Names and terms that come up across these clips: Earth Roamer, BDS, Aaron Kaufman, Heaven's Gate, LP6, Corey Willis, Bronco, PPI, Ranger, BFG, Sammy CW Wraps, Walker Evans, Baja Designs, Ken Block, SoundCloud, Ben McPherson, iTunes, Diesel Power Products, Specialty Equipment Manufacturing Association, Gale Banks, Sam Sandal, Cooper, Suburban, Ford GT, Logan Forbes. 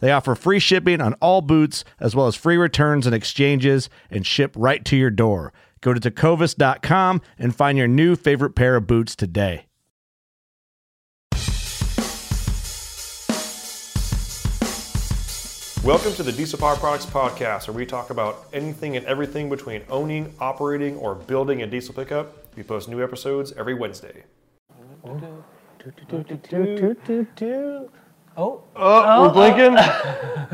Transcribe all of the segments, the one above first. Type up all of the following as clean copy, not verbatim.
They offer free shipping on all boots, as well as free returns and exchanges, and ship right to your door. Go to Tecovas.com and find your new favorite pair of boots today. Welcome to the Diesel Power Products Podcast, where we talk about anything and everything between owning, operating, or building a diesel pickup. We post new episodes every Wednesday. We're blinking?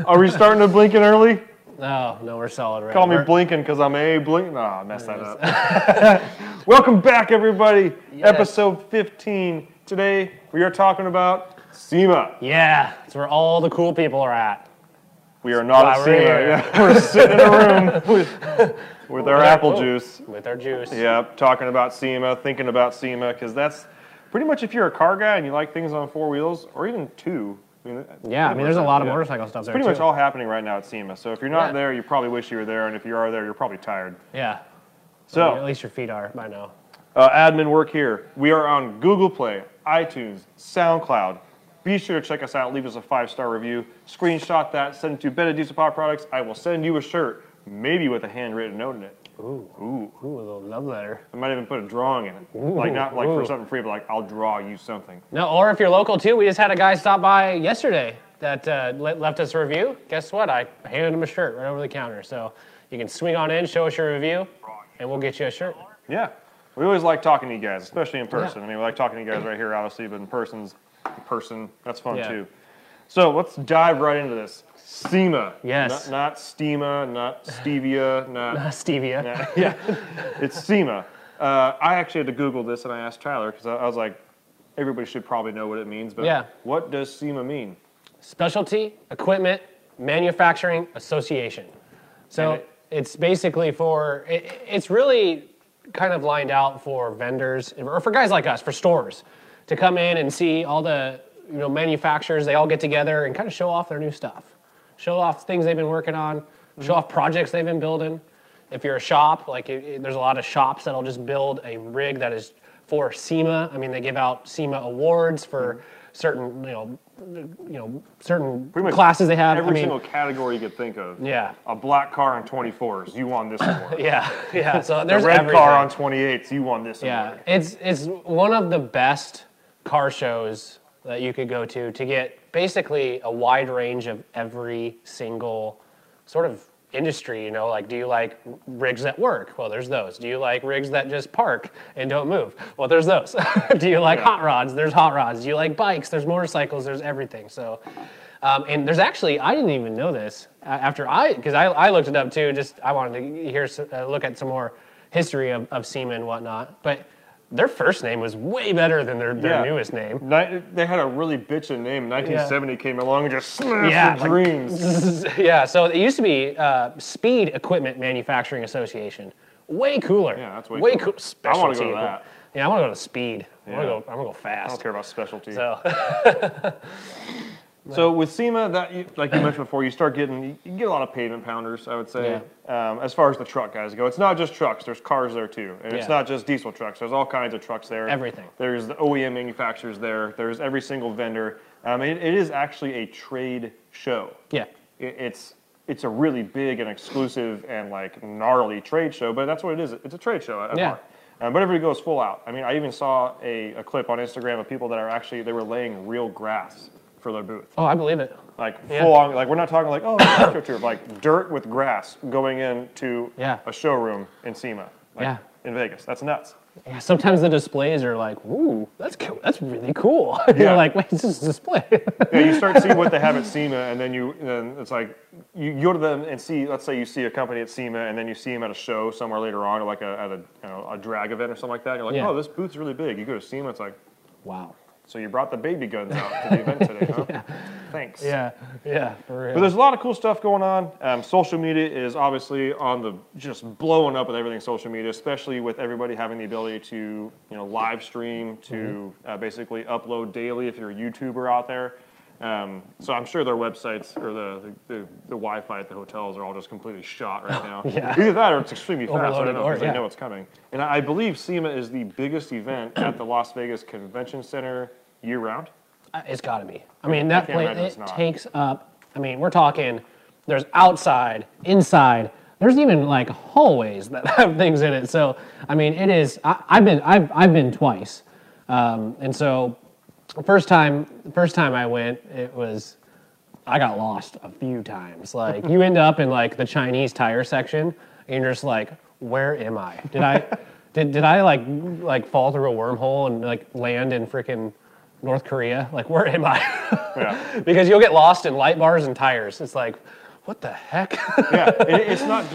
Are we starting to blinking early? No, we're solid right now. Call me blinking because I'm a blink. Nah, I messed that up. Welcome back, everybody. Yes. Episode 15. Today, we are talking about SEMA. Yeah, it's where all the cool people are at. We are not at SEMA. Yeah. We're sitting in a room with our apple juice. With our juice. Yeah, talking about SEMA, thinking about SEMA, because that's pretty much if you're a car guy and you like things on four wheels or even two. There's a lot of motorcycle stuff there, pretty much all happening right now at SEMA. So if you're not there, you probably wish you were there, and if you are there, you're probably tired. Yeah. So at least your feet are by now. Admin work here. We are on Google Play, iTunes, SoundCloud. Be sure to check us out. Leave us a 5-star review. Screenshot that. Send it to Ben at Diesel Power Products. I will send you a shirt, maybe with a handwritten note in it. Ooh, a little love letter. I might even put a drawing in it. Not for something free, but like I'll draw you something. No, or if you're local too, we just had a guy stop by yesterday that left us a review. Guess what? I handed him a shirt right over the counter. So you can swing on in, show us your review, and we'll get you a shirt. Yeah, we always like talking to you guys, especially in person. Yeah. I mean, we like talking to you guys right here, obviously, but in person, that's fun too. So let's dive right into this. SEMA. Yes. Not STEMA, not Stevia, not Stevia. Not, it's SEMA. I actually had to Google this, and I asked Tyler because I was like, everybody should probably know what it means, but what does SEMA mean? Specialty Equipment Manufacturing Association. So it's basically it's really kind of lined out for vendors or for guys like us, for stores to come in and see all the manufacturers. They all get together and kind of show off their new stuff. Show off things they've been working on, show off projects they've been building. If you're a shop, there's a lot of shops that'll just build a rig that is for SEMA. I mean, they give out SEMA awards for certain, certain classes they have. Every single category you could think of. Yeah. A black car on 24s, you won this award. yeah. So there's a red car on 28s, you won this award. Yeah, it's one of the best car shows that you could go to get basically a wide range of every single sort of industry, do you like rigs that work? Well, there's those. Do you like rigs that just park and don't move? Well, there's those. Do you like hot rods? There's hot rods. Do you like bikes? There's motorcycles. There's everything. So, and there's actually, I didn't even know this because I looked it up too, just I wanted to look at some more history of SEMA and whatnot, but their first name was way better than their newest name. They had a really bitchin' name. 1970 came along and just smashed their dreams. So it used to be Speed Equipment Manufacturing Association. Way cooler. Yeah, that's way cooler. I want to go to that. Yeah, I want to go to Speed. I want to go fast. I don't care about specialty. So, Right. So with SEMA, that, like you mentioned before, you start getting, you get a lot of pavement pounders, I would say, yeah. As far as the truck guys go. It's not just trucks, there's cars there too. And yeah. It's not just diesel trucks, there's all kinds of trucks there. Everything. There's the OEM manufacturers there, there's every single vendor. It is actually a trade show. Yeah. It's a really big and exclusive and like gnarly trade show, but that's what it is. It's a trade show at yeah. Mark. But everybody goes full out. I mean, I even saw a clip on Instagram of people that are actually, they were laying real grass for their booth. Oh, I believe it. Like yeah. full on, like we're not talking like, oh, AstroTurf, like dirt with grass going into yeah. a showroom in SEMA. Like, yeah. In Vegas, that's nuts. Yeah, sometimes the displays are like, ooh, that's cool. That's really cool. Yeah. You're like, wait, is this a display? Yeah, you start seeing what they have at SEMA, and then it's like, you go to them and see, let's say you see a company at SEMA, and then you see them at a show somewhere later on, or like a drag event or something like that, and you're like, yeah. oh, this booth's really big. You go to SEMA, it's like, wow. So you brought the baby guns out to the event today, huh? Yeah. Thanks. Yeah, yeah, for real. But there's a lot of cool stuff going on. Social media is obviously on the just blowing up with everything social media, especially with everybody having the ability to live stream, to mm-hmm. Basically upload daily if you're a YouTuber out there. So I'm sure their websites or the Wi-Fi at the hotels are all just completely shot right now. Yeah. Either that or it's extremely fast. Overloaded, I don't know, because yeah. I know it's coming. And I believe SEMA is the biggest event at the Las Vegas Convention Center year-round. It's got to be. I mean, that place, it takes up, I mean, we're talking, there's outside, inside, there's even like hallways that have things in it. So, I mean, it is, I've been twice. And so first time I went, it was, I got lost a few times. Like, you end up in like the Chinese tire section, and you're just like, where am I? Did I like fall through a wormhole and like land in freaking North Korea? Like, where am I? Yeah. Because you'll get lost in light bars and tires. It's like, what the heck? Yeah, it's not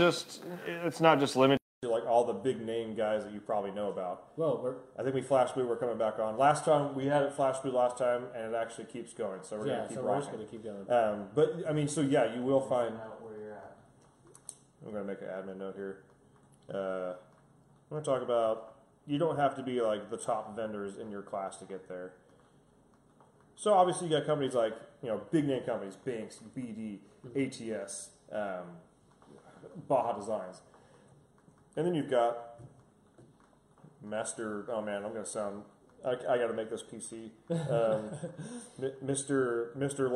just limited. Like all the big name guys that you probably know about. Well, I think we flashed blue. We're coming back on. Last time we had it flashed blue last time, and it actually keeps going. So we're gonna keep rocking. We're just gonna keep going. But I mean, so yeah, you will find out where you're at. I'm gonna make an admin note here. I'm gonna talk about you don't have to be like the top vendors in your class to get there. So obviously you got companies like big name companies, Banks, BD, ATS, Baja Designs. And then you've got Master, oh man, I'm going to sound, I got to make this PC, Mr.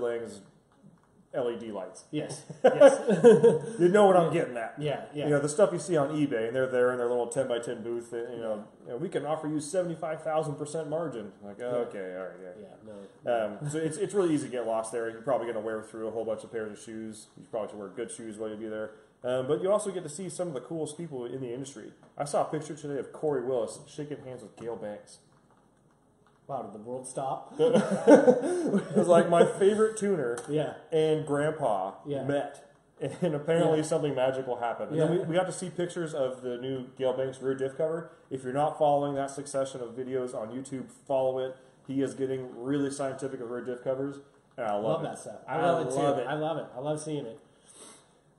Lang's LED lights. Yes, yes. You know what I'm getting at. Yeah, yeah. You know, the stuff you see on eBay, and they're there in their little 10 by 10 booth, and, and we can offer you 75,000% margin. I'm like, oh, okay, all right, yeah. Yeah, no. So it's really easy to get lost there. You're probably going to wear through a whole bunch of pairs of shoes. You probably should wear good shoes while you be there. But you also get to see some of the coolest people in the industry. I saw a picture today of Corey Willis shaking hands with Gale Banks. Wow, did the world stop? It was like my favorite tuner yeah. and grandpa yeah. met. And apparently yeah. something magical happened. And yeah. then we got to see pictures of the new Gale Banks rear diff cover. If you're not following that succession of videos on YouTube, follow it. He is getting really scientific with rear diff covers. And I love that stuff. I love it too. I love it. I love seeing it.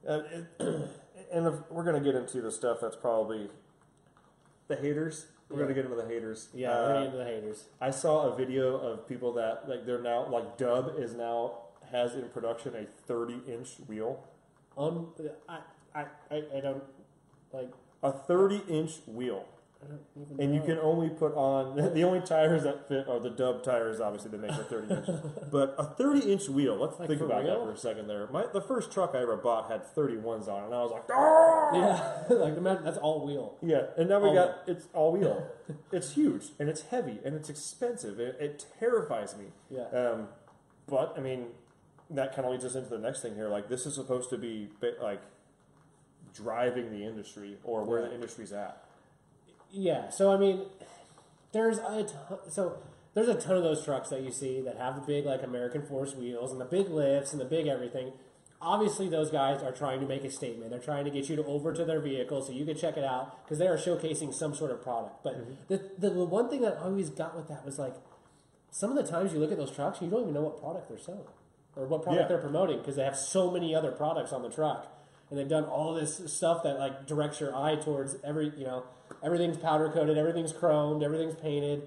We're going to get into the stuff that's probably the haters. We're yeah. going to get into the haters. Yeah, we're going to get into the haters. I saw a video of people that, like, they're now, like, Dub is now, has in production a 30-inch wheel. I don't, like. A 30-inch wheel. And you can only put on, the only tires that fit are the Dub tires, obviously, they make for 30 inches. But a 30-inch wheel, let's think about that for a second there. The first truck I ever bought had 31s on it, and I was like, ah! Yeah, like, imagine, that's all wheel. Yeah, and now it's all wheel. It's huge, and it's heavy, and it's expensive. It terrifies me. Yeah. But, I mean, that kind of leads us into the next thing here. Like, this is supposed to be, like, driving the industry, or where the industry's at. Yeah, so I mean, there's a ton of those trucks that you see that have the big like American Force wheels and the big lifts and the big everything. Obviously, those guys are trying to make a statement. They're trying to get you over to their vehicle so you can check it out because they are showcasing some sort of product. But mm-hmm. the one thing that I always got with that was like, some of the times you look at those trucks, you don't even know what product they're selling or what product yeah. they're promoting because they have so many other products on the truck. And they've done all this stuff that like directs your eye towards everything's powder coated, everything's chromed, everything's painted.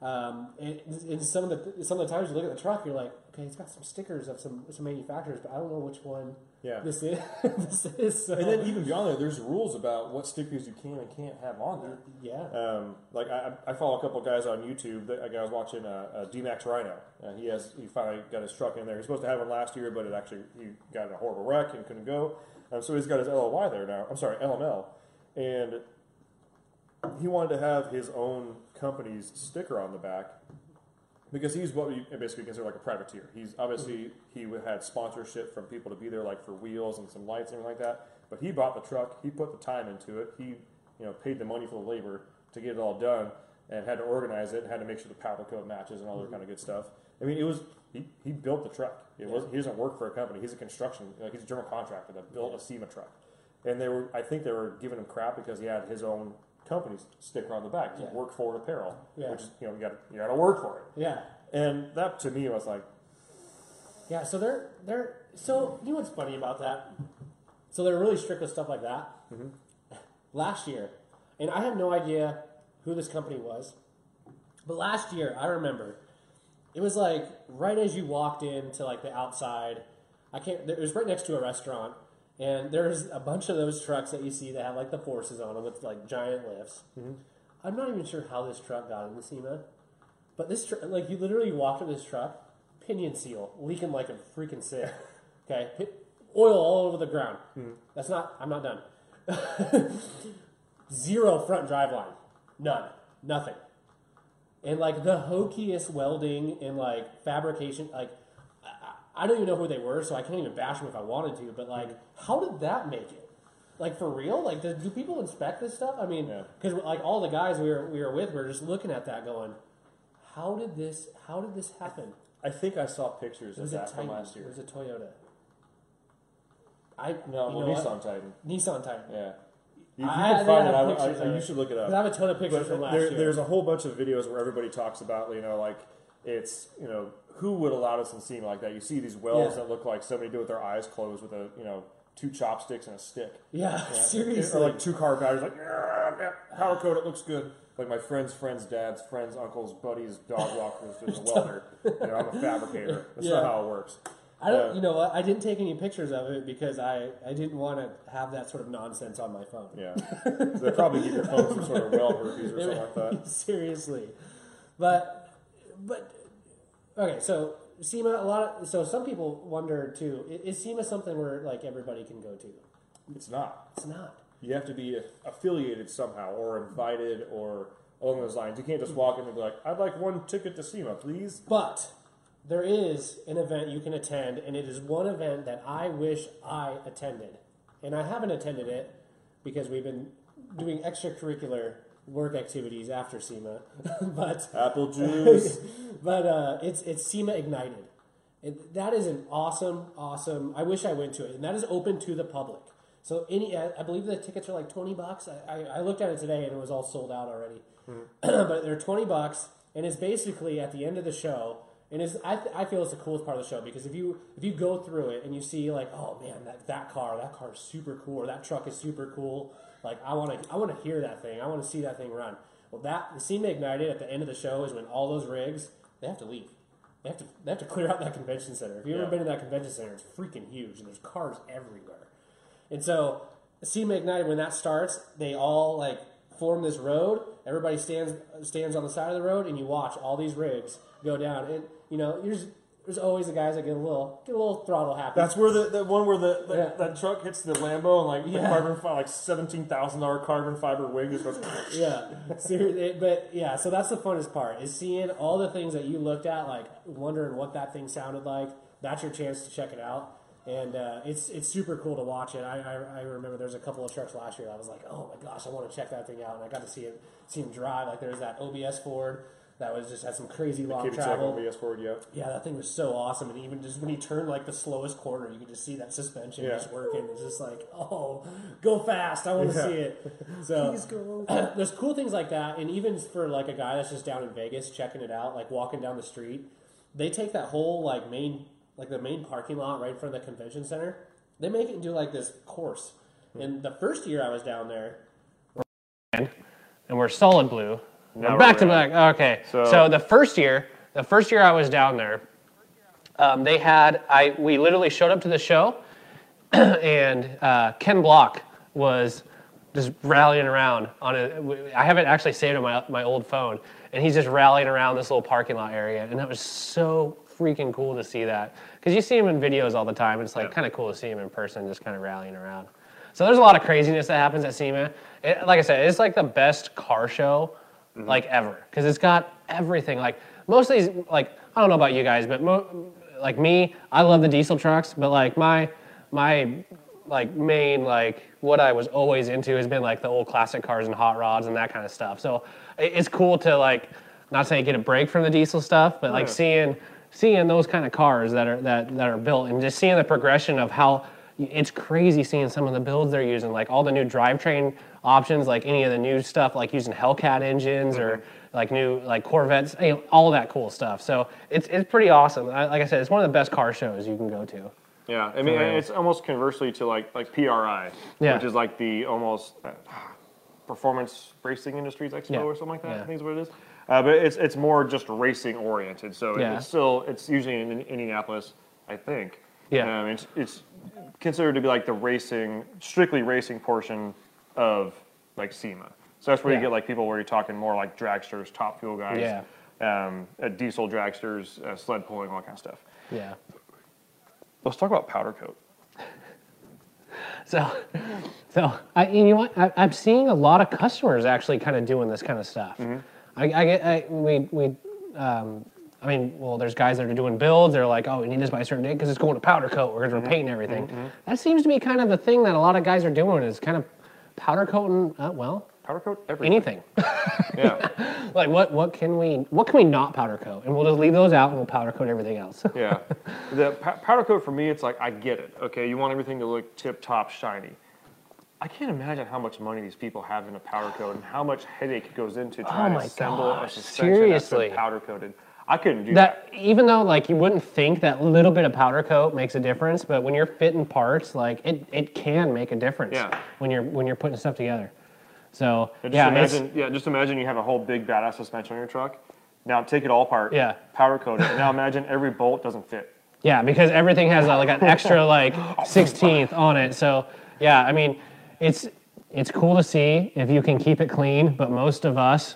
And some of the times you look at the truck, you're like, okay, it's got some stickers of some manufacturers, but I don't know which one. Yeah. This is. So. And then even beyond that, there's rules about what stickers you can and can't have on there. Yeah. Like I follow a couple of guys on YouTube. That guy was watching a D-Max Rhino. He finally got his truck in there. He was supposed to have one last year, but he got in a horrible wreck and couldn't go. So he's got his LLY there now. I'm sorry, LML, and he wanted to have his own company's sticker on the back because he's what we basically consider like a privateer. He's obviously, he had sponsorship from people to be there, like for wheels and some lights and everything like that. But he bought the truck, he put the time into it, he paid the money for the labor to get it all done, and had to organize it, and had to make sure the powder coat matches and all that kind of good stuff. I mean, it was he built the truck. He doesn't work for a company. He's a construction, he's a general contractor that built a SEMA truck, and I think they were giving him crap because he had his own company's sticker on the back. Yeah. Work for apparel, which is, you got to work for it. Yeah. And that to me was like, yeah. So they're so, you know what's funny about that? So they're really strict with stuff like that. Mm-hmm. Last year, and I have no idea who this company was, but last year I remember it was like right as you walked into like the outside. It was right next to a restaurant. And there's a bunch of those trucks that you see that have, like, the forces on them with, like, giant lifts. Mm-hmm. I'm not even sure how this truck got in the SEMA. But this truck, like, you literally walked up this truck, pinion seal, leaking like a freaking sieve. Okay? Oil all over the ground. Mm-hmm. I'm not done. Zero front driveline. None. Nothing. And, like, the hokiest welding and, like, fabrication, like, I don't even know who they were, so I can't even bash them if I wanted to, but, like, how did that make it? Like, for real? Like, do people inspect this stuff? I mean, because, like, all the guys we were with were just looking at that going, how did this happen? I think I saw pictures of that from last year. It was a Toyota. Nissan Titan. Nissan Titan. Yeah. You should look it up. I have a ton of pictures from last year. There's a whole bunch of videos where everybody talks about, like, it's, who would allow us in seeing like that? You see these welds that look like somebody did with their eyes closed with a, two chopsticks and a stick. Yeah, seriously. Or like two car batteries, like, power coat, it looks good. Like my friend's dad's friend's uncle's buddy's dog walker is a welder. I'm a fabricator. That's not how it works. I don't, I didn't take any pictures of it because I didn't want to have that sort of nonsense on my phone. Yeah. They probably get your phone some sort of weld herpes or something like that. Seriously. But, okay, so SEMA, some people wonder too, is SEMA something where like everybody can go to? It's not. It's not. You have to be affiliated somehow or invited or along those lines. You can't just walk in and be like, I'd like one ticket to SEMA, please. But there is an event you can attend, and it is one event that I wish I attended. And I haven't attended it because we've been doing extracurricular work activities after SEMA, but apple juice. But it's SEMA Ignited, and that is an awesome. I wish I went to it, and that is open to the public. So I believe the tickets are like $20. I looked at it today, and it was all sold out already. But they're $20, and it's basically at the end of the show. And I feel it's the coolest part of the show because if you go through it and you see like, oh man, that car is super cool, or that truck is super cool. Like I want to hear that thing. I want to see that thing run. Well, the SEMA Ignited at the end of the show is when all those rigs, they have to leave. They have to clear out that convention center. If you've ever been to that convention center, it's freaking huge and there's cars everywhere. And so SEMA Ignited, when that starts, they all like form this road. Everybody stands on the side of the road and you watch all these rigs go down. And there's always the guys that get a little throttle happy. That's where the one where that truck hits the Lambo and the carbon fiber, like $17,000 carbon fiber wig just goes. Yeah, seriously, but yeah. So that's the funnest part is seeing all the things that you looked at, like wondering what that thing sounded like. That's your chance to check it out, and it's super cool to watch it. I remember there's a couple of trucks last year I was like, oh my gosh, I want to check that thing out, and I got to see him drive. Like there's that OBS Ford. That was just had some crazy long travel. OBS Ford, yeah. Yeah, that thing was so awesome. And even just when he turned like the slowest corner, you could just see that suspension just working. It's just like, oh, go fast. I want to see it. So please go. There's cool things like that. And even for like a guy that's just down in Vegas checking it out, like walking down the street, they take that whole like the main parking lot right in front of the convention center. They make it into like this course. And the first year I was down there, and we're solid blue. Now back to back. Okay. So the first year I was down there, they had we literally showed up to the show, and Ken Block was just rallying around on a. I haven't actually saved on my old phone, and he's just rallying around this little parking lot area, and that was so freaking cool to see that, because you see him in videos all the time, and it's like kind of cool to see him in person, just kind of rallying around. So there's a lot of craziness that happens at SEMA. Like I said, it's like the best car show, like ever, because it's got everything. Like most of these, like I don't know about you guys, but like me, I love the diesel trucks, but like my like main like what I was always into has been like the old classic cars and hot rods and that kind of stuff. So it's cool to like, not saying get a break from the diesel stuff, but like seeing those kind of cars that are built, and just seeing the progression of how it's crazy seeing some of the builds they're using, like all the new drivetrain options, like any of the new stuff, like using Hellcat engines or like new like Corvettes, you know, all that cool stuff. So it's pretty awesome. Like I said, it's one of the best car shows you can go to. Yeah, I mean, it's almost conversely to like PRI, which is like the almost Performance Racing Industries Expo or something like that. I think is what it is. But it's more just racing oriented. So it's usually in Indianapolis, I think. Yeah, it's considered to be like the racing, strictly racing portion of like SEMA. So that's where you get like people where you're talking more like dragsters, top fuel guys, diesel dragsters, sled pulling, all that kind of stuff. Yeah. Let's talk about powder coat. I'm seeing a lot of customers actually kind of doing this kind of stuff. I mean, there's guys that are doing builds. They're like, oh, we need this by a certain date because it's going to powder coat. We're going to repaint everything. That seems to be kind of the thing that a lot of guys are doing, is kind of powder coating. Powder coat everything. Anything. Yeah. Like what can we not powder coat? And we'll just leave those out and we'll powder coat everything else. Yeah. The powder coat for me, it's like, I get it. Okay, you want everything to look tip top shiny. I can't imagine how much money these people have in a powder coat and how much headache goes into trying to assemble a suspension that's been powder coated. I couldn't do that. Even though, like, you wouldn't think that little bit of powder coat makes a difference, but when you're fitting parts, like, it can make a difference when you're putting stuff together. So just imagine you have a whole big badass suspension on your truck. Now take it all apart, powder coat it. Now imagine every bolt doesn't fit. Yeah, because everything has like an extra like 16th on it. So yeah, I mean, it's cool to see if you can keep it clean, but most of us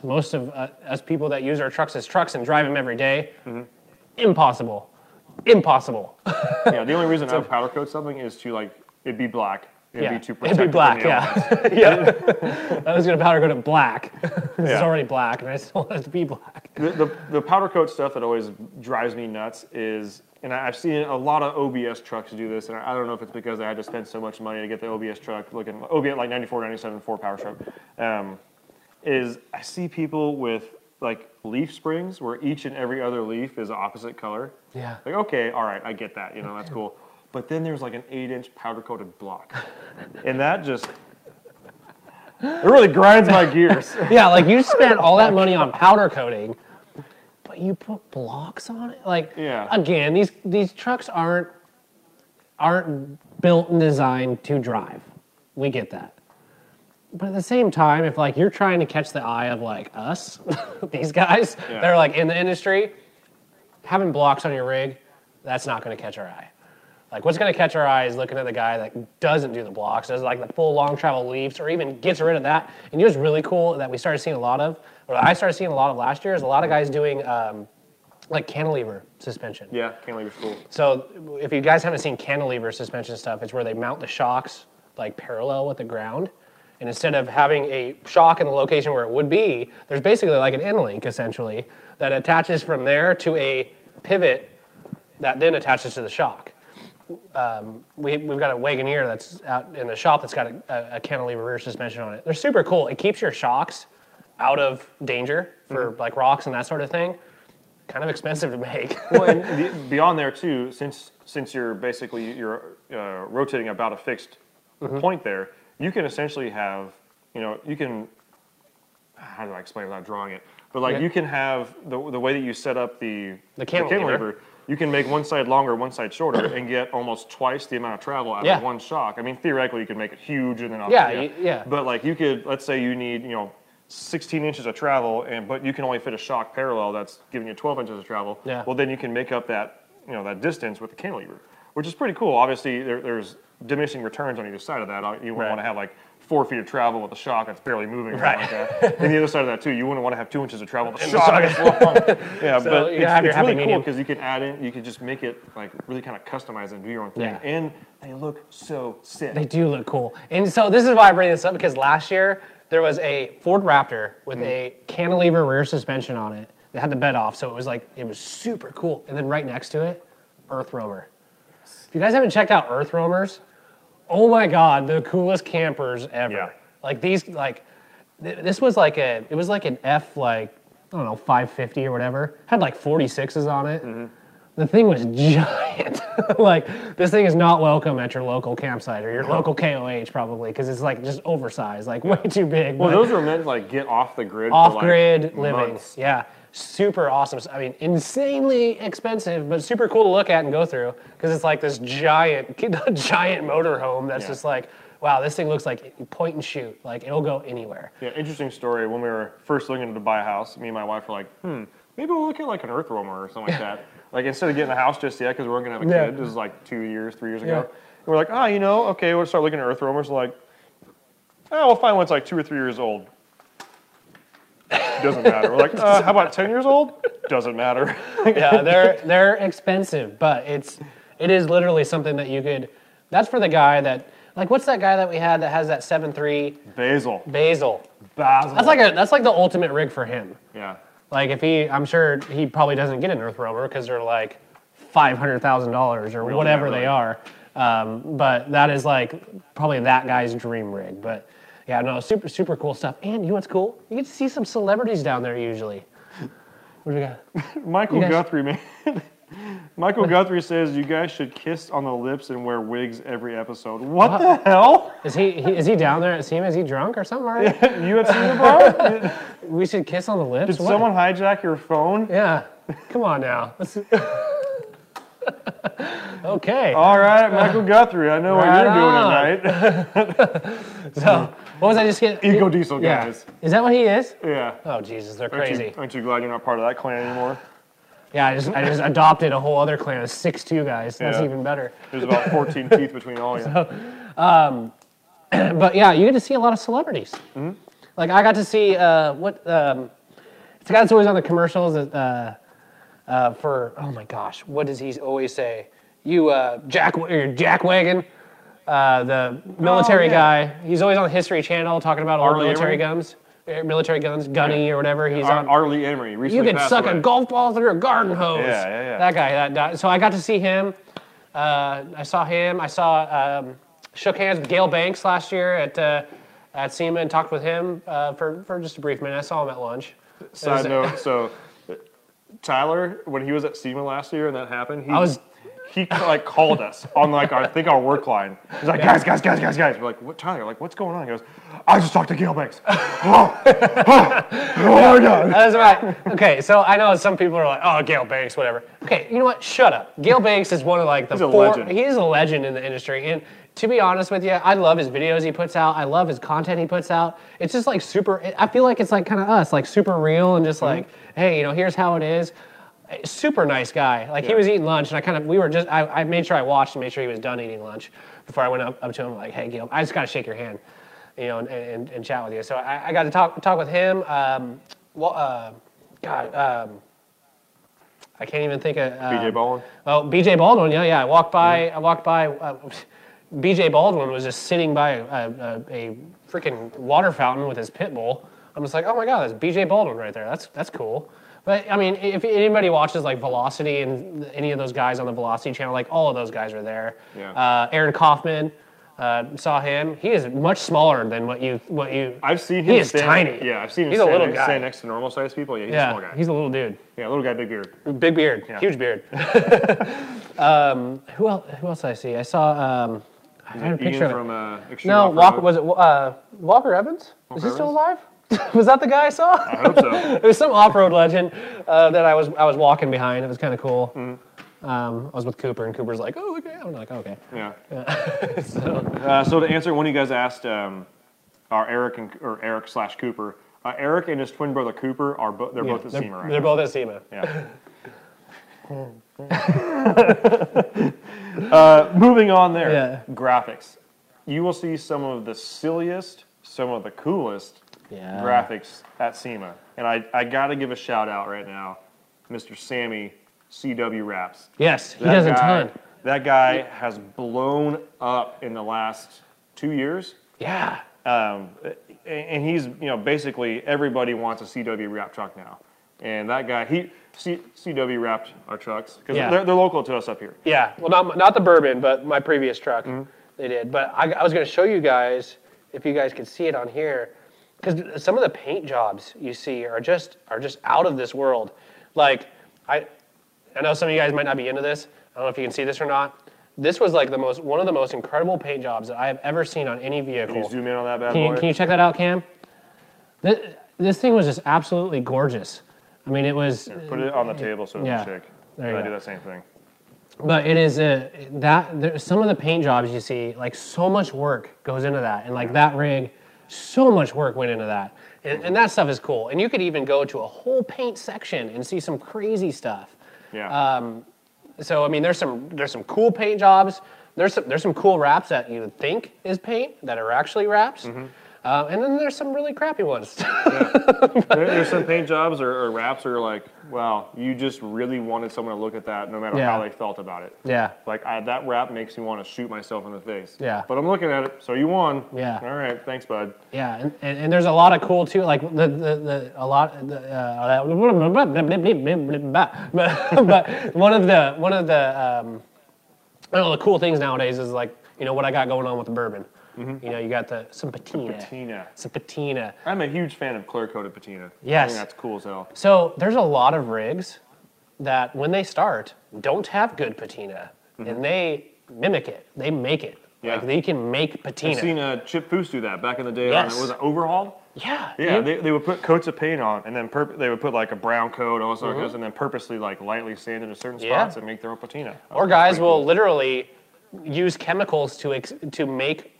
people that use our trucks as trucks and drive them every day, impossible. Yeah, the only reason I would powder coat something is to like, it'd be black. It'd be black, yeah. I was going to powder coat it black. It's already black, and I just want it to be black. The powder coat stuff that always drives me nuts is, and I've seen a lot of OBS trucks do this, and I don't know if it's because I had to spend so much money to get the OBS truck, looking OBS like 94, 97, 4 power stroke, is I see people with like leaf springs where each and every other leaf is the opposite color. Yeah. Like, okay, all right, I get that. You know, that's cool. But then there's like an 8-inch powder-coated block. And that just, it really grinds my gears. Yeah, like you spent all that money on powder coating, but you put blocks on it? Like, again, these trucks aren't built and designed to drive. We get that. But at the same time, if like you're trying to catch the eye of like us, these guys, they're like in the industry, having blocks on your rig, that's not gonna catch our eye. Like, what's going to catch our eye is looking at the guy that doesn't do the blocks, does like the full long travel leaves, or even gets rid of that. And it was really cool that we started seeing a lot of, or I started seeing a lot of last year, is a lot of guys doing like cantilever suspension. Yeah, cantilever's cool. So if you guys haven't seen cantilever suspension stuff, it's where they mount the shocks like parallel with the ground. And instead of having a shock in the location where it would be, there's basically like an end link essentially that attaches from there to a pivot that then attaches to the shock. We've got a Wagoneer that's out in the shop that's got a cantilever rear suspension on it. They're super cool. It keeps your shocks out of danger for like rocks and that sort of thing. Kind of expensive to make. Well, and beyond there too, since you're basically you're rotating about a fixed point there, you can essentially have, you know, you can, how do I explain without drawing it? But like you can have the way that you set up the cantilever. You can make one side longer, one side shorter, and get almost twice the amount of travel out of one shock. I mean, theoretically, you could make it huge and then off. But like you could, let's say you need, you know, 16 inches of travel, and but you can only fit a shock parallel that's giving you 12 inches of travel, yeah. Well, then you can make up that, you know, that distance with the cantilever, which is pretty cool. Obviously, there's diminishing returns on either side of that. You wouldn't right. want to have like 4 feet of travel with a shock that's barely moving, right? Like that. And the other side of that too, you wouldn't want to have 2 inches of travel with a shock that's long. Yeah, so but it's really cool because you could add in, you could just make it like really kind of customize and do your own thing. Yeah. And they look so sick. They do look cool. And so this is why I bring this up, because last year there was a Ford Raptor with a cantilever rear suspension on it that had the bed off, so it was like, it was super cool. And then right next to it, Earth Roamer. If you guys haven't checked out Earth Roamers, oh my God, the coolest campers ever. Yeah. Like these, like, this was like a, it was like an F, like, I don't know, 550 or whatever. Had like 46s on it. Mm-hmm. The thing was giant. Like, this thing is not welcome at your local campsite or your local KOH probably, because it's like just oversized, like way too big. Well, those were meant to like get off the grid. Off-grid living, yeah. Super awesome. I mean, insanely expensive, but super cool to look at and go through, because it's like this giant motorhome that's just like, wow, this thing looks like point and shoot. Like, it'll go anywhere. Yeah, interesting story. When we were first looking to buy a house, me and my wife were like, maybe we'll look at like an Earth Roamer or something like that. Like, instead of getting a house just yet, because we weren't going to have a kid, this is like 3 years ago. And we're like, ah, you know, okay, we'll start looking at Earth Roamers. Like, oh, we'll find one that's like 2 or 3 years old. Doesn't matter. We're like, how about 10 years old? Doesn't matter. Yeah, they're expensive, but it is literally something that you could, that's for the guy that, like, what's that guy that we had that has that 7.3? Basil. That's like the ultimate rig for him. Yeah. Like, if he, I'm sure he probably doesn't get an Earth Roamer because they're like $500,000 or whatever they are. But that is like probably that guy's dream rig. But yeah, no, super, super cool stuff. And you know what's cool? You get to see some celebrities down there usually. What do we got? Michael Guthrie, man. Michael Guthrie says you guys should kiss on the lips and wear wigs every episode. What the hell? Is he down there at SEMA? Is he drunk or something? Right? You at SEMA, bro? We should kiss on the lips? Did someone hijack your phone? Yeah. Come on now. Okay. All right, Michael Guthrie. I know what you're doing tonight. So, what was I just getting? Eco Diesel guys. Yeah. Is that what he is? Yeah. Oh, Jesus, they're crazy. Aren't you glad you're not part of that clan anymore? Yeah, I just adopted a whole other clan of 6'2" guys. That's even better. There's about 14 teeth between all of you. So, but yeah, you get to see a lot of celebrities. Mm-hmm. Like, I got to see it's the guy that's always on the commercials for, oh my gosh, what does he always say? You Jack Wagon, the military guy. He's always on the History Channel talking about all military guns. Military guns, Gunny or whatever. He's on. Arlie Emery recently. You could suck a golf ball through a garden hose. Yeah. That guy. So I got to see him. I saw him. I saw shook hands with Gale Banks last year at SEMA and talked with him for just a brief minute. I saw him at lunch. Side note. So Tyler, when he was at SEMA last year and that happened, he like called us on like our work line. He's like, guys. We're like, what, Tyler? Like, what's going on? He goes, I just talked to Gale Banks. Oh my God. That's right. Okay, so I know some people are like, oh, Gale Banks, whatever. Okay, you know what? Shut up. Gale Banks is one of like the legend. He is a legend in the industry. And to be honest with you, I love his videos he puts out. I love his content he puts out. It's just like super. I feel like it's like kind of us, like super real and just like, hey, you know, here's how it is. Super nice guy. Like he was eating lunch, and I made sure I watched and made sure he was done eating lunch before I went up to him. Like, hey, Gil, I just gotta shake your hand, you know, and chat with you. So I got to talk with him. I can't even think of B.J. Baldwin. Oh, B.J. Baldwin. Yeah. I walked by. B.J. Baldwin was just sitting by a freaking water fountain with his pit bull. I'm just like, oh my God, that's B.J. Baldwin right there. That's cool. But, I mean, if anybody watches, like, Velocity and any of those guys on the Velocity channel, like, all of those guys are there. Yeah. Aaron Kaufman, saw him. He is much smaller than what you. I've seen him. He is tiny. Yeah, I've seen him stand next to normal sized people. Yeah, he's a small guy. He's a little dude. Yeah, little guy, big beard. Big beard. Yeah. Huge beard. Who else did I see? I saw, I had a picture of him. Walker Evans? Is he still alive? Was that the guy I saw? I hope so. It was some off-road legend that I was walking behind. It was kind of cool. Mm-hmm. I was with Cooper, and Cooper's like, "Oh, okay." I'm like, oh, "Okay." Yeah. So to answer, one of you guys asked, our Eric slash Cooper Eric and his twin brother Cooper are both at SEMA. They're both at SEMA. Yeah. Moving on there. Yeah. Graphics. You will see some of the silliest, some of the coolest graphics at SEMA. And I got to give a shout out right now, Mr. Sammy CW Wraps. Yes, he does a ton. That guy has blown up in the last 2 years. Yeah. And he's, you know, basically everybody wants a CW wrap truck now. And that guy, CW wrapped our trucks because they're local to us up here. Yeah. Well, not the Bourbon, but my previous truck, they did. But I was going to show you guys, if you guys could see it on here, because some of the paint jobs you see are just out of this world. Like I know some of you guys might not be into this. I don't know if you can see this or not. This was like one of the most incredible paint jobs that I have ever seen on any vehicle. Can you zoom in on that bad boy? Can you check that out, Cam? This thing was just absolutely gorgeous. I mean, it was... Here, put it on the table so it can shake. There you go. I do that same thing. But it is some of the paint jobs you see, like so much work goes into that. And like that rig, so much work went into that. And that stuff is cool. And you could even go to a whole paint section and see some crazy stuff. Yeah. So I mean, there's some cool paint jobs. There's some cool wraps that you would think is paint that are actually wraps, and then there's some really crappy ones. Yeah. There's some paint jobs or wraps that are like, wow, you just really wanted someone to look at that, no matter how they felt about it. Yeah. Like that wrap makes me want to shoot myself in the face. Yeah. But I'm looking at it, so you won. Yeah. All right, thanks, bud. Yeah, and there's a lot of cool too, like but one of the cool things nowadays is like, you know what I got going on with the Bourbon. Mm-hmm. You know, you got some patina. I'm a huge fan of clear-coated patina. Yes. I think that's cool as hell. So there's a lot of rigs that, when they start, don't have good patina, and they mimic it. They make it. Yeah. Like, they can make patina. I've seen Chip Foose do that back in the day. Yes. Was it Overhaul? Yeah. Yeah, they would put coats of paint on, and then they would put, like, a brown coat, all sort of coats, and then purposely, like, lightly sand into certain spots and make their own patina. Or guys will literally use chemicals to make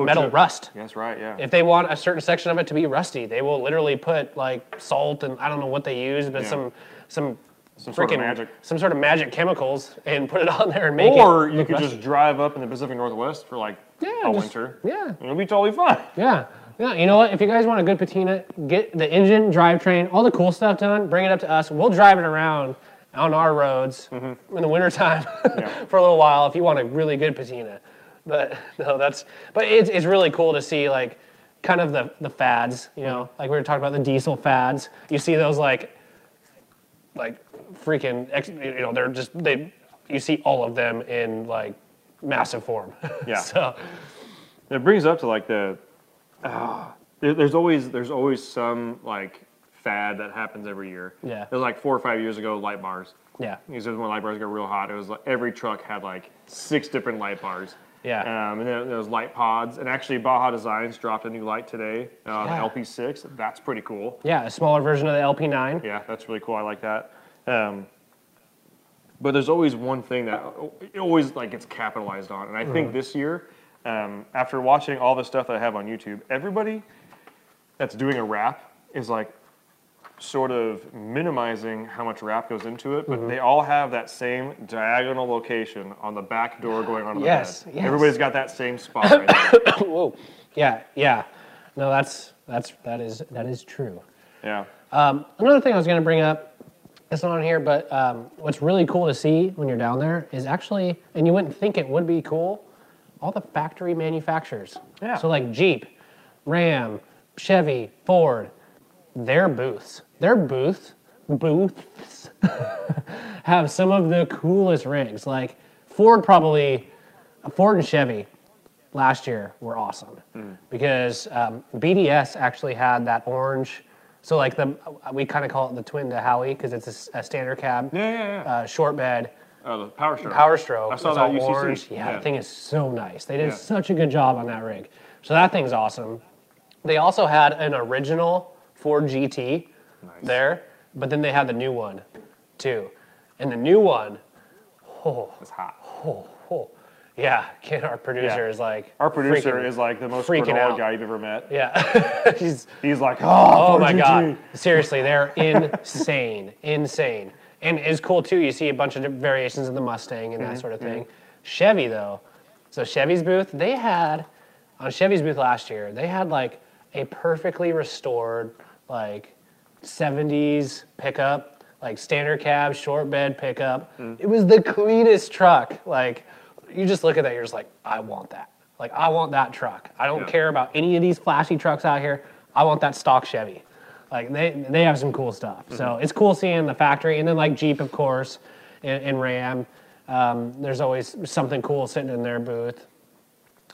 metal rust. That's right, yeah. If they want a certain section of it to be rusty, they will literally put like salt and I don't know what they use, but some sort of magic. Some sort of magic chemicals and put it on there and make it. Or you could just drive up in the Pacific Northwest for like winter. Yeah. And it'll be totally fine. Yeah. Yeah, you know what? If you guys want a good patina, get the engine, drivetrain, all the cool stuff done, bring it up to us. We'll drive it around on our roads in the wintertime for a little while if you want a really good patina. But no, it's really cool to see like kind of the fads, you know, like we were talking about the diesel fads. You see those like freaking, you know, you see all of them in like massive form. Yeah. So it brings up to like there's always some like fad that happens every year. Yeah. It was like 4 or 5 years ago, light bars. Yeah. Because when light bars got real hot, it was like every truck had like 6 different light bars. Yeah. And then those light pods. And actually, Baja Designs dropped a new light today, LP6. That's pretty cool. Yeah, a smaller version of the LP9. Yeah, that's really cool. I like that. But there's always one thing that it always like gets capitalized on. And I think this year, after watching all the stuff that I have on YouTube, everybody that's doing a wrap is like sort of minimizing how much wrap goes into it, but they all have that same diagonal location on the back door going onto the head. Yes. Everybody's got that same spot right there. Whoa. Yeah, yeah. No, that is true. Yeah. Another thing I was gonna bring up, it's not on here, but what's really cool to see when you're down there is actually, and you wouldn't think it would be cool, all the factory manufacturers. Yeah. So like Jeep, Ram, Chevy, Ford, their booths have some of the coolest rigs. Like Ford and Chevy last year were awesome because BDS actually had that orange. So like we kind of call it the twin to Howie because it's a standard cab, short bed. Oh, the Power Stroke. Power Stroke. I saw that UCC. Orange. Yeah, that thing is so nice. They did such a good job on that rig. So that thing's awesome. They also had an original Ford GT there, but then they had the new one too. And the new one, it's hot. Yeah, Ken, our producer, yeah. is like the most Bernard guy you've ever met. Yeah, he's like, oh my God, seriously, they're insane, insane. And it's cool too. You see a bunch of variations of the Mustang and that sort of thing. Chevy though, so Chevy's booth, they had on Chevy's booth last year, they had like a perfectly restored like 70s pickup, like standard cab, short bed pickup. It was the cleanest truck, like. You just look at that, you're just like, I want that. Like, I want that truck. I don't care about any of these flashy trucks out here. I want that stock Chevy. Like, they have some cool stuff. So it's cool seeing the factory. And then, like, Jeep, of course, and Ram. There's always something cool sitting in their booth.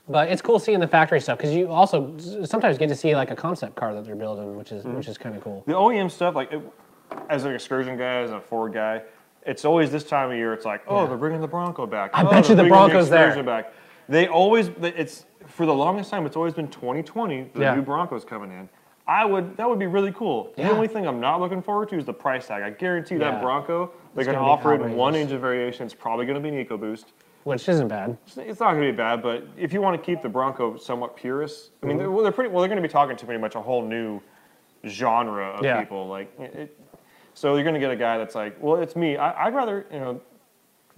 But it's cool seeing the factory stuff, because you also sometimes get to see, like, a concept car that they're building, which is kind of cool. The OEM stuff, like, as an excursion guy, as a Ford guy, it's always this time of year. It's like, oh, they're bringing the Bronco back. I bet you the Bronco's there. Back. They always. It's for the longest time. It's always been 2020. The new Bronco's coming in. That would be really cool. Yeah. The only thing I'm not looking forward to is the price tag. I guarantee that Bronco, they're going to offer it in one engine variation. It's probably going to be an EcoBoost, which isn't bad. It's not going to be bad, but if you want to keep the Bronco somewhat purist, I mean, they're going to be talking to pretty much a whole new genre of people. Like So you're going to get a guy that's like, well, it's me. I'd rather,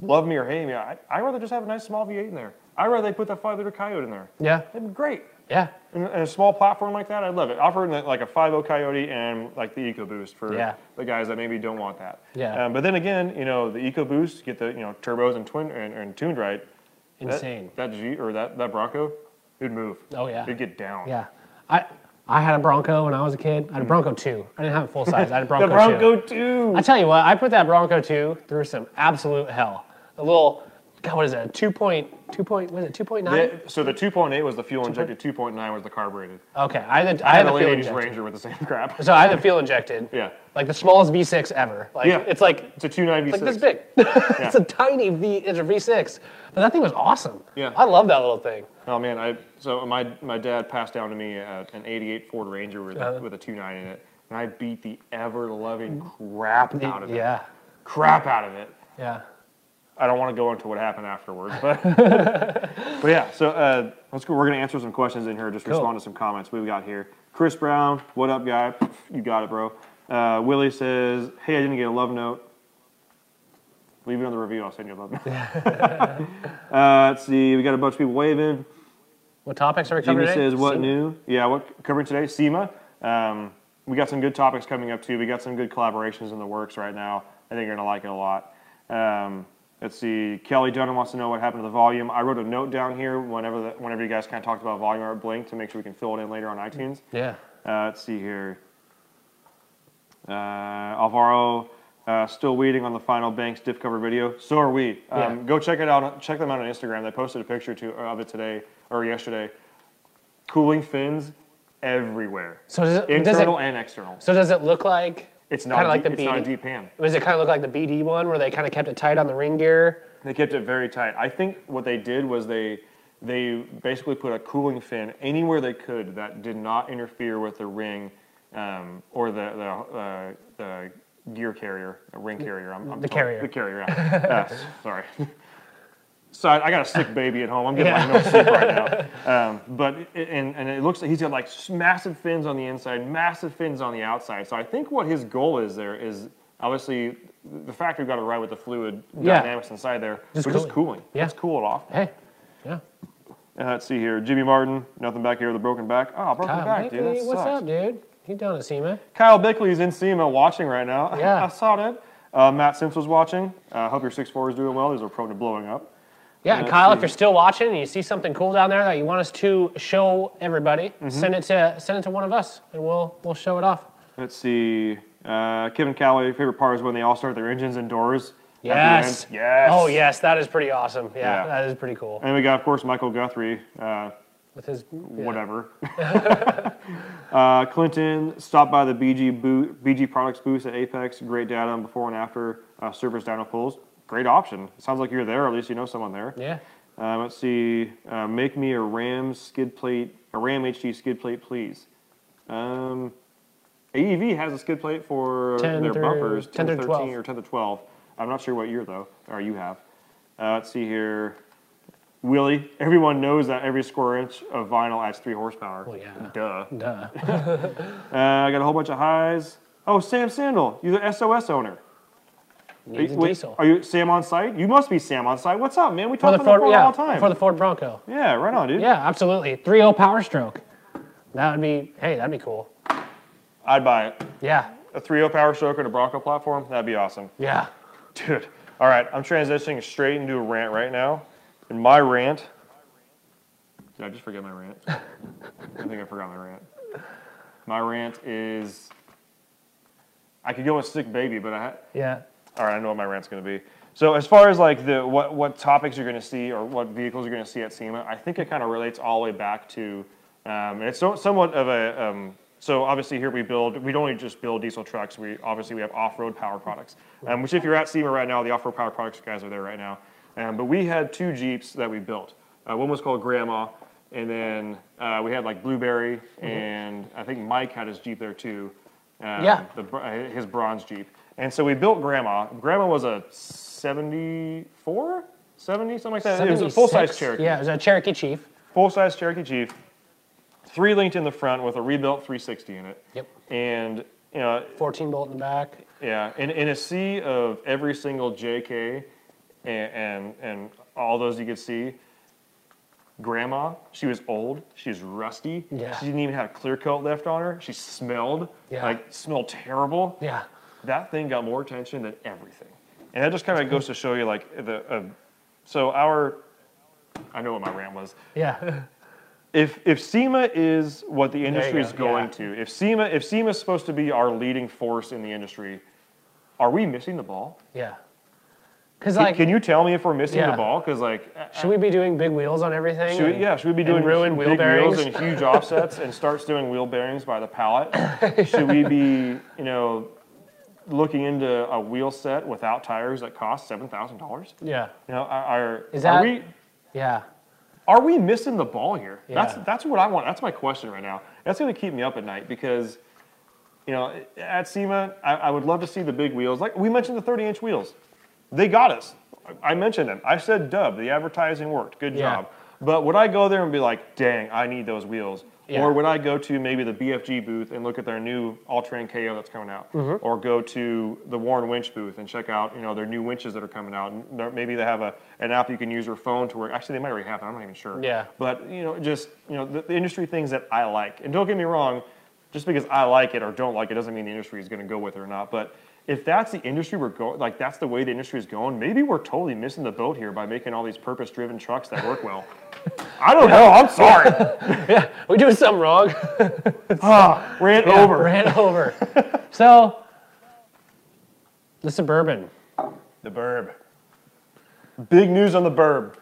love me or hate me. I'd rather just have a nice small V8 in there. I'd rather they put that 5-liter Coyote in there. Yeah. That'd be great. Yeah. And a small platform like that, I'd love it. Offer like a 5.0 Coyote and like the EcoBoost for the guys that maybe don't want that. Yeah. But then again, the EcoBoost, get the, turbos and tuned right. Insane. That Jeep or that Bronco, it'd move. Oh, yeah. It'd get down. Yeah. I had a Bronco when I was a kid. I had a Bronco 2. I didn't have it full size. I had a Bronco 2. The Bronco 2. I tell you what, I put that Bronco 2 through some absolute hell. A little, God, what is that? 2.9? So the 2.8 was the fuel injected. 2.9 was the carbureted. Okay, I had a late 80s Ranger with the same crap. So I had the fuel injected. Yeah. Like the smallest V6 ever. Like, yeah. It's like it's a 2.9 V6. It's like this big. Yeah. It's a tiny V6. But that thing was awesome. Yeah. I love that little thing. Oh man, so my dad passed down to me an 88 Ford Ranger with a 2.9 in it, and I beat the ever-loving crap out of it. Yeah. Crap out of it. Yeah. I don't want to go into what happened afterwards, but but yeah. So let's go. We're gonna answer some questions in here. Just respond to some comments we got here. Chris Brown, what up, guy? You got it, bro. Willie says, "Hey, I didn't get a love note. Leave it on the review. I'll send you a love note." Let's see. We got a bunch of people waving. What topics are we covering today? Jimmy says, "What new? Yeah, what covering today? SEMA. We got some good topics coming up too. We got some good collaborations in the works right now. I think you're gonna like it a lot." Let's see, Kelly Dunham wants to know what happened to the volume. I wrote a note down here whenever you guys kind of talked about volume or blink to make sure we can fill it in later on iTunes. Yeah. Let's see here. Alvaro, still waiting on the final Banks diff cover video. So are we. Go check it out. Check them out on Instagram. They posted a picture of it today or yesterday. Cooling fins everywhere. So internal and external. So does it look like... It's not like it's not a deep pan. Does it kind of look like the BD one where they kind of kept it tight on the ring gear? They kept it very tight. I think what they did was they basically put a cooling fin anywhere they could that did not interfere with the ring or the gear carrier, ring carrier. The carrier. Sorry. So I got a sick baby at home. I'm getting like no sleep right now. But and it looks like he's got like massive fins on the inside, massive fins on the outside. So I think what his goal is there is obviously the factory got it right with the fluid dynamics inside there. Just cooling. Yeah. Let's cool it off. Hey. Yeah. Let's see here. Jimmy Martin, nothing back here with a broken back. Oh, broken back, dude. That sucks. What's up, dude? He's down at SEMA. Kyle Bickley's in SEMA watching right now. Yeah. I saw that. Matt Sims was watching. I hope your 6.4 is doing well. These are prone to blowing up. Yeah, and Kyle, if you're still watching and you see something cool down there that you want us to show everybody, send it to one of us, and we'll show it off. Let's see. Kevin Calloway, favorite part is when they all start their engines indoors. Yes. Yes. Oh, yes. That is pretty awesome. Yeah, that is pretty cool. And we got, of course, Michael Guthrie. With his... Whatever. Clinton, stopped by the BG Products booth at Apex. Great data on before and after service dyno pulls. Great option. It sounds like you're there, or at least you know someone there. Yeah. Let's see. Make me a Ram skid plate, a Ram HD skid plate, please. AEV has a skid plate for their bumpers, 10 to 13 or 10 to 12. I'm not sure what year though, or you have. Let's see here. Wheelie. Everyone knows that every square inch of vinyl adds 3 horsepower. Well, yeah. Duh. I got a whole bunch of highs. Oh, Sam Sandal, you're the SOS owner. Are you Sam on site? You must be Sam on site. What's up, man? We talk about Ford all the time. For the Ford Bronco. Yeah, right on, dude. Yeah, absolutely. 3.0 power stroke. That would be, hey, that'd be cool. I'd buy it. Yeah. A 3.0 power stroke on a Bronco platform, that'd be awesome. Yeah. Dude, all right, I'm transitioning straight into a rant right now. And my rant, did I just forget my rant? I think I forgot my rant. My rant is, I could go with sick baby, but I, yeah. All right, I know what my rant's gonna be. So as far as like the, what topics you're gonna see or what vehicles you're gonna see at SEMA, I think it kind of relates all the way back to, and it's somewhat of a, so obviously here we don't just build diesel trucks, we have off-road power products. Which if you're at SEMA right now, the off-road power products guys are there right now. But we had 2 Jeeps that we built. One was called Grandma, and then we had like Blueberry, and I think Mike had his Jeep there too. Yeah. His bronze Jeep. And so we built Grandma. Grandma was a 74, 70, something like that. 76. It was a full-size Cherokee. Yeah, it was a Cherokee Chief. Full-size Cherokee Chief. 3-linked in the front with a rebuilt 360 in it. Yep. And, you know. 14-bolt in the back. Yeah, in a sea of every single JK and all those you could see, Grandma, she was old, she was rusty, yeah. She didn't even have a clear coat left on her, she smelled, yeah. Like, smelled terrible. Yeah. That thing got more attention than everything. And that just kind of goes to show you, like, the, so our, I know what my rant was. Yeah. If SEMA is what the industry is going to, if SEMA is supposed to be our leading force in the industry, are we missing the ball? Yeah. Like, can you tell me if we're missing the ball? Because like, should we be doing big wheels on everything? Should we be doing ruined wheel bearings and huge offsets and start doing wheel bearings by the pallet? Should we be, you know, looking into a wheel set without tires that costs $7,000? Yeah. You know, are we missing the ball here? Yeah. That's what I want. That's my question right now. That's going to keep me up at night because, you know, at SEMA, I would love to see the big wheels. Like we mentioned, the 30-inch wheels. They got us. I mentioned them. I said Dub. The advertising worked. Good job. But would I go there and be like, dang, I need those wheels? Yeah. Or would I go to maybe the BFG booth and look at their new all-terrain KO that's coming out? Mm-hmm. Or go to the Warren Winch booth and check out, you know, their new winches that are coming out? And maybe they have an app you can use your phone to work. Actually, they might already have it. I'm not even sure. Yeah. But, you know, just, you know, the industry things that I like. And don't get me wrong, just because I like it or don't like it doesn't mean the industry is going to go with it or not. But if that's the industry we're going, like that's the way the industry is going, maybe we're totally missing the boat here by making all these purpose-driven trucks that work well. I don't know. I'm sorry. Yeah, we're doing something wrong. Ran over. So, the Suburban. The Burb. Big news on the Burb.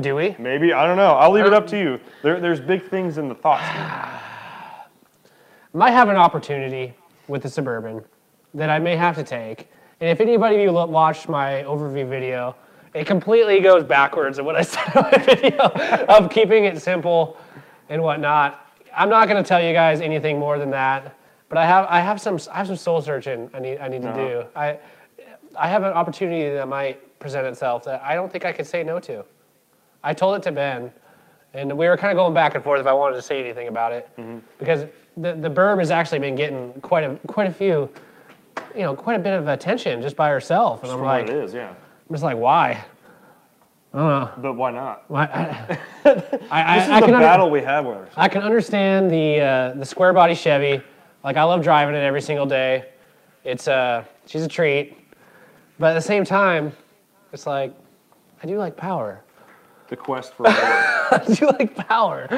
Do we? Maybe. I don't know. I'll leave it up to you. There's big things in the thoughts. Might have an opportunity with the Suburban that I may have to take. And if anybody of you watched my overview video, it completely goes backwards of what I said in my video of keeping it simple and whatnot. I'm not gonna tell you guys anything more than that, but I have some soul searching I need to do. I have an opportunity that might present itself that I don't think I could say no to. I told it to Ben, and we were kind of going back and forth if I wanted to say anything about it, because the Burb has actually been getting quite a few. You know, quite a bit of attention just by herself, and I'm like, it is, yeah. I'm just like, why? I don't know. But why not? Why? This is the battle we have with her. I can understand the square body Chevy. Like, I love driving it every single day. She's a treat. But at the same time, it's like, I do like power. The quest for power. I do like power.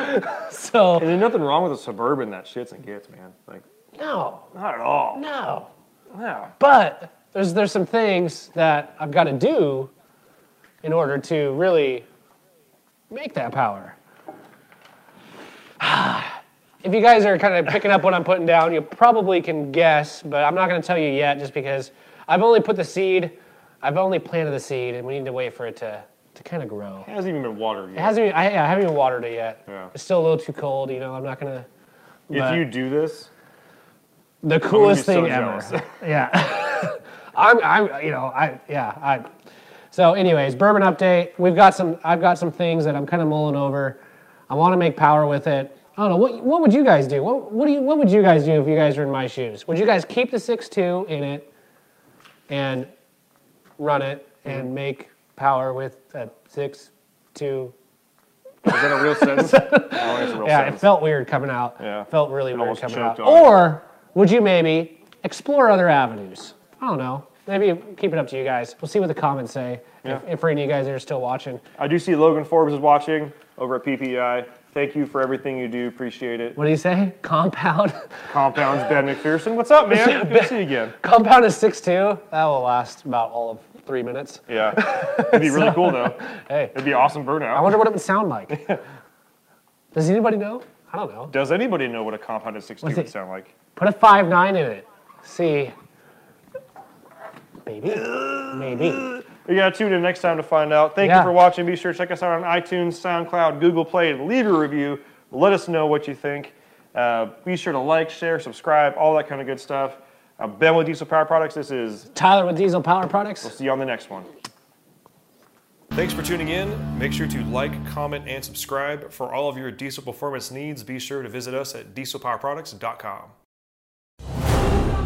So. And there's nothing wrong with a Suburban that shits and gets, man. Like. No. Not at all. No. Yeah. But there's some things that I've got to do in order to really make that power. If you guys are kind of picking up what I'm putting down, you probably can guess, but I'm not going to tell you yet just because I've only put the seed, I've only planted the seed, and we need to wait for it to kind of grow. It hasn't even been watered yet. I haven't even watered it yet. Yeah. It's still a little too cold, you know, I'm not going to... If you do this... The coolest thing ever. Yeah. I'm, you know, I, yeah, I, So anyways, bourbon update. We've got some, I've got some things that I'm kind of mulling over. I want to make power with it. I don't know, what would you guys do? What would you guys do if you guys were in my shoes? Would you guys keep the 6.2 in it and run it and make power with a 6.2? Is that a real sentence? No, yeah, it felt weird coming out. Yeah. Felt really weird coming out. Or would you maybe explore other avenues? I don't know. Maybe keep it up to you guys. We'll see what the comments say, if any of you guys are still watching. I do see Logan Forbes is watching over at PPI. Thank you for everything you do. Appreciate it. What do you say? Compound? Compound's Ben McPherson. What's up, man? Good to see you again. Compound is 6.2. That will last about all of 3 minutes. Yeah. It'd be really cool, though. Hey. It'd be awesome burnout. I wonder what it would sound like. Does anybody know? I don't know. Does anybody know what a compound is 6.2 would sound like? Put a 5.9 in it. See. Maybe. Maybe. You gotta tune in next time to find out. Thank you for watching. Be sure to check us out on iTunes, SoundCloud, Google Play, and leave a review. Let us know what you think. Be sure to like, share, subscribe, all that kind of good stuff. I'm Ben with Diesel Power Products. This is Tyler with Diesel Power Products. We'll see you on the next one. Thanks for tuning in. Make sure to like, comment, and subscribe. For all of your diesel performance needs, be sure to visit us at dieselpowerproducts.com.